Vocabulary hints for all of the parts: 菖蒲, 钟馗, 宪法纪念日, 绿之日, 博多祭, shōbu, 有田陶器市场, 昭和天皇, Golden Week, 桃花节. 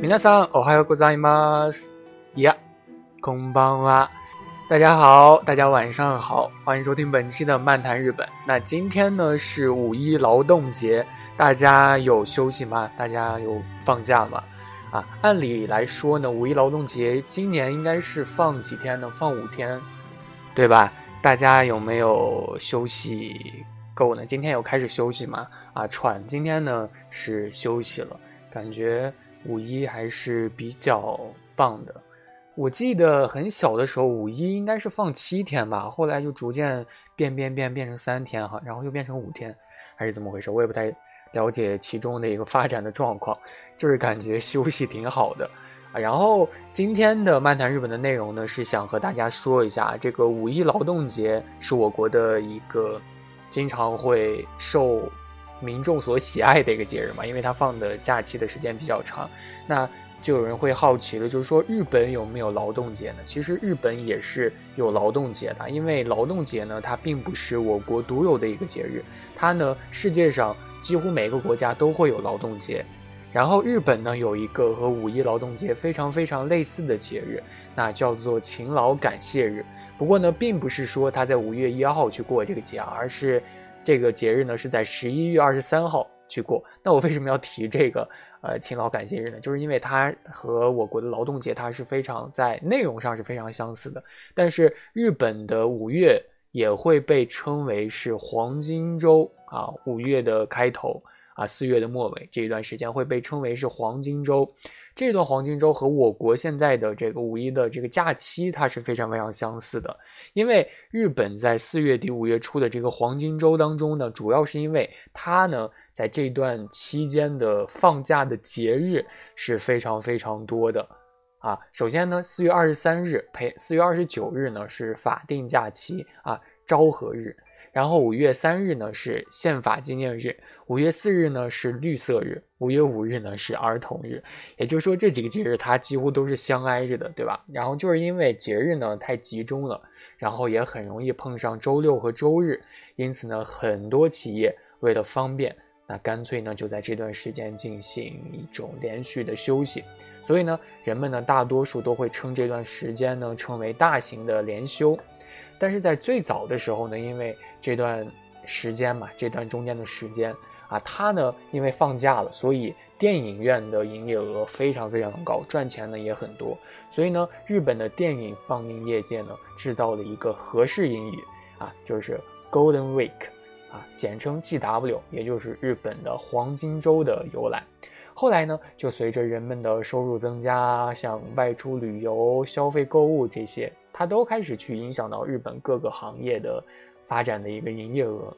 皆さんおはようございます。いや、こんばんは。大家好，大家晚上好，欢迎收听本期的漫谈日本。那今天呢是5·1劳动节，大家有休息吗？大家有放假吗？啊，按理来说呢，5·1劳动节今年应该是放几天呢？放5天，对吧？大家有没有休息够呢？今天有开始休息吗？啊，喘，今天呢是休息了，感觉5·1还是比较棒的。我记得很小的时候5·1应该是放7天吧，后来就逐渐变成3天哈，然后又变成5天，还是怎么回事，我也不太了解其中的一个发展的状况，就是感觉休息挺好的。然后今天的漫谈日本的内容呢，是想和大家说一下这个5·1劳动节是我国的一个经常会受民众所喜爱的一个节日嘛，因为它放的假期的时间比较长。那就有人会好奇了，就是说日本有没有劳动节呢？其实日本也是有劳动节的，因为劳动节呢它并不是我国独有的一个节日，它呢世界上几乎每个国家都会有劳动节，然后日本呢有一个和5·1劳动节非常非常类似的节日，那叫做勤劳感谢日。不过呢并不是说它在5月1号去过这个节啊，而是这个节日呢是在11月23号去过。那我为什么要提这个勤劳感谢日呢？就是因为它和我国的劳动节它是非常在内容上是非常相似的。但是日本的5月也会被称为是黄金周啊，5月的开头啊，4月的末尾这一段时间会被称为是黄金周。这段黄金周和我国现在的这个5·1的这个假期它是非常非常相似的，因为日本在4月底5月初的这个黄金周当中呢，主要是因为它呢在这段期间的放假的节日是非常非常多的啊。首先呢4月23日呸4月29日呢是法定假期啊，昭和日，然后5月3日呢是宪法纪念日，5月4日呢是绿色日，5月5日呢是儿童日。也就是说这几个节日它几乎都是相挨着的，对吧？然后就是因为节日呢太集中了，然后也很容易碰上周6和周日，因此呢很多企业为了方便，那干脆呢就在这段时间进行一种连续的休息。所以呢人们呢大多数都会称这段时间呢称为大型的连休。但是在最早的时候呢，因为这段时间嘛，这段中间的时间啊，它呢因为放假了，所以电影院的营业额非常非常高，赚钱呢也很多，所以呢日本的电影放映业界呢制造了一个合适英语啊，就是 Golden Week 啊，简称 GW， 也就是日本的黄金周的由来。后来呢就随着人们的收入增加，像外出旅游、消费购物这些，它都开始去影响到日本各个行业的发展的一个营业额。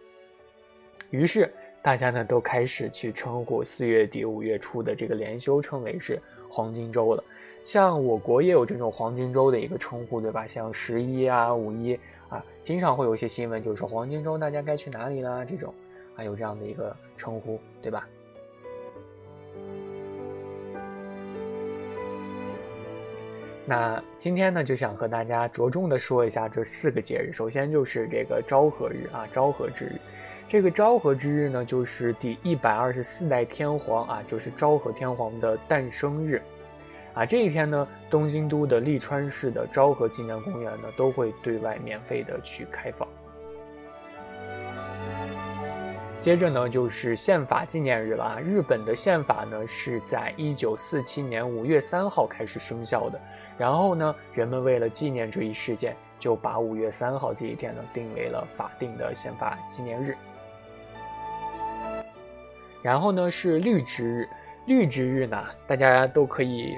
于是大家呢都开始去称呼4月底5月初的这个连休称为是黄金周了。像我国也有这种黄金周的一个称呼，对吧？像11啊5·1啊，经常会有一些新闻就是说黄金周大家该去哪里啦，这种啊有这样的一个称呼，对吧？那今天呢就想和大家着重的说一下这4个节日。首先就是这个昭和日啊，昭和之日。这个昭和之日呢就是第124代天皇啊，就是昭和天皇的诞生日啊。这一天呢东京都的立川市的昭和纪念公园呢都会对外免费的去开放。接着呢就是宪法纪念日了啊。日本的宪法呢是在1947年5月3号开始生效的，然后呢人们为了纪念这一事件，就把5月3号这一天呢定为了法定的宪法纪念日。然后呢是绿之日。绿之日呢大家都可以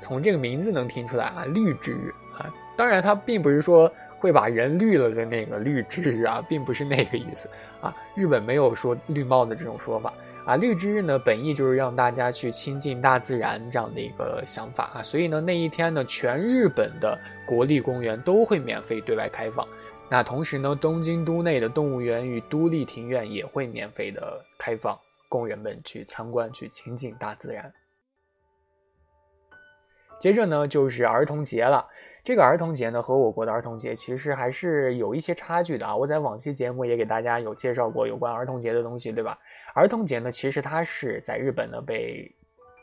从这个名字能听出来啊，绿之日啊，当然它并不是说会把人绿了的那个绿之日啊，并不是那个意思啊。日本没有说绿帽的这种说法啊，绿之日呢本意就是让大家去亲近大自然这样的一个想法啊，所以呢那一天呢全日本的国立公园都会免费对外开放。那同时呢东京都内的动物园与都立庭院也会免费的开放，供人们去参观去亲近大自然。接着呢就是儿童节了，这个儿童节呢和我国的儿童节其实还是有一些差距的啊，我在往期节目也给大家有介绍过有关儿童节的东西，对吧？儿童节呢其实它是在日本呢被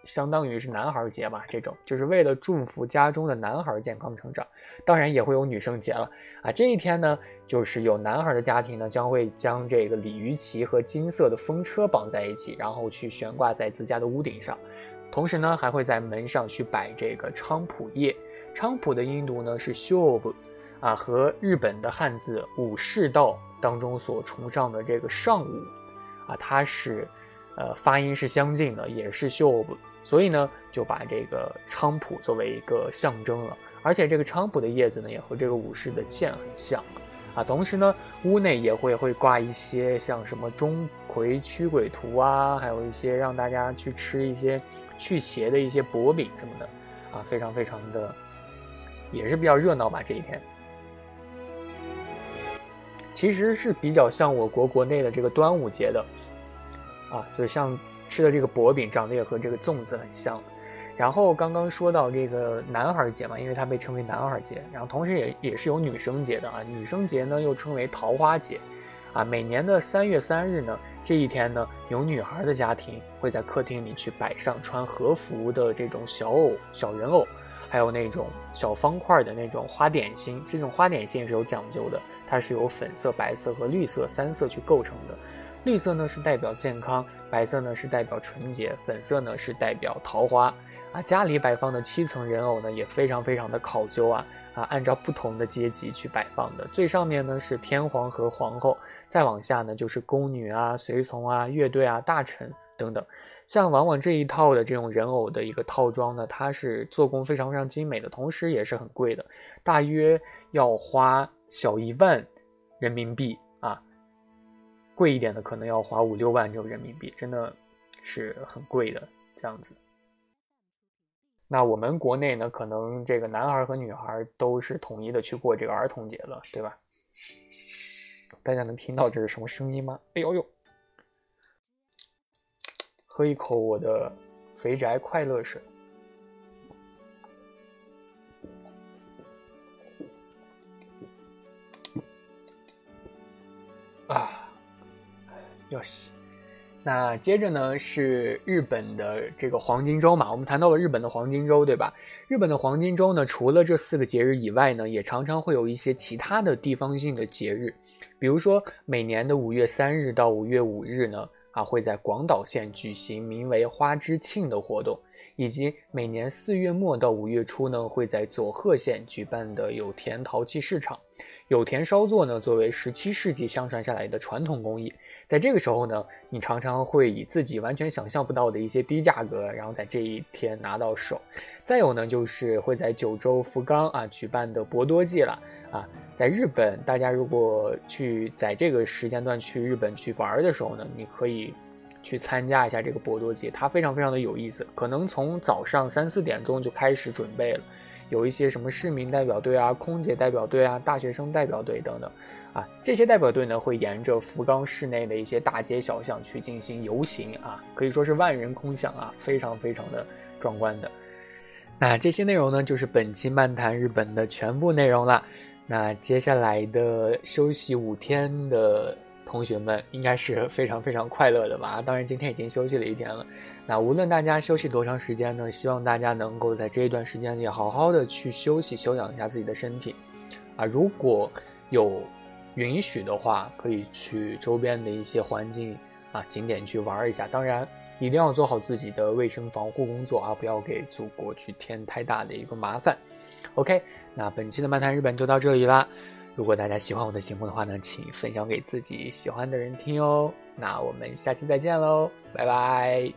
相当于是男孩节吧，这种就是为了祝福家中的男孩健康成长，当然也会有女生节了啊。这一天呢就是有男孩的家庭呢将会将这个鲤鱼旗和金色的风车绑在一起，然后去悬挂在自家的屋顶上，同时呢还会在门上去摆这个菖蒲叶。菖蒲的音读呢是 shōbu 啊，和日本的汉字武士道当中所崇尚的这个尚武啊，它是发音是相近的，也是 shōbu， 所以呢就把这个菖蒲作为一个象征了。而且这个菖蒲的叶子呢也和这个武士的剑很像啊，同时呢屋内也会挂一些像什么钟馗驱鬼图啊，还有一些让大家去吃一些去邪的一些薄饼什么的啊，非常非常的也是比较热闹吧。这一天其实是比较像我国国内的这个端午节的啊，就像吃的这个薄饼长得也和这个粽子很像。然后刚刚说到这个男孩节嘛，因为它被称为男孩节，然后同时也是有女生节的啊，女生节呢又称为桃花节啊，每年的3月3日呢，这一天呢，有女孩的家庭会在客厅里去摆上穿和服的这种小偶、小人偶，还有那种小方块的那种花点心。这种花点心是有讲究的，它是由粉色、白色和绿色三色去构成的。绿色呢是代表健康，白色呢是代表纯洁，粉色呢是代表桃花啊。家里摆放的7层人偶呢也非常非常的考究啊。按照不同的阶级去摆放的，最上面呢是天皇和皇后，再往下呢就是宫女啊、随从啊、乐队啊、大臣等等。像往往这一套的这种人偶的一个套装呢，它是做工非常非常精美的，同时也是很贵的，大约要花小1万人民币啊，贵一点的可能要花5-6万这种人民币，真的是很贵的这样子。那我们国内呢可能这个男孩和女孩都是统一的去过这个儿童节了，对吧？大家能听到这是什么声音吗？哎呦呦，喝一口我的肥宅快乐水。啊，要洗。那接着呢是日本的这个黄金周嘛，我们谈到了日本的黄金周，对吧？日本的黄金周呢除了这4个节日以外呢，也常常会有一些其他的地方性的节日，比如说每年的5月3日到5月5日呢啊，会在广岛县举行名为花之庆的活动，以及每年4月末到5月初呢会在佐贺县举办的有田陶器市场。有田烧作呢作为17世纪相传下来的传统工艺，在这个时候呢你常常会以自己完全想象不到的一些低价格，然后在这一天拿到手。再有呢就是会在九州福冈啊举办的博多祭了啊。在日本大家如果去在这个时间段去日本去玩的时候呢，你可以去参加一下这个博多祭，它非常非常的有意思，可能从早上3-4点钟就开始准备了，有一些什么市民代表队啊、空姐代表队啊、大学生代表队等等啊，这些代表队呢会沿着福冈市内的一些大街小巷去进行游行啊，可以说是万人空巷啊，非常非常的壮观的。那这些内容呢就是本期漫谈日本的全部内容了。那接下来的休息5天的同学们应该是非常非常快乐的吧，当然今天已经休息了1天了。那无论大家休息多长时间呢，希望大家能够在这一段时间也好好的去休息休养一下自己的身体啊，如果有允许的话可以去周边的一些环境啊景点去玩一下，当然一定要做好自己的卫生防护工作啊，不要给祖国去添太大的一个麻烦。 OK， 那本期的漫谈日本就到这里啦。如果大家喜欢我的节目的话呢，请分享给自己喜欢的人听哦。那我们下期再见喽，拜拜。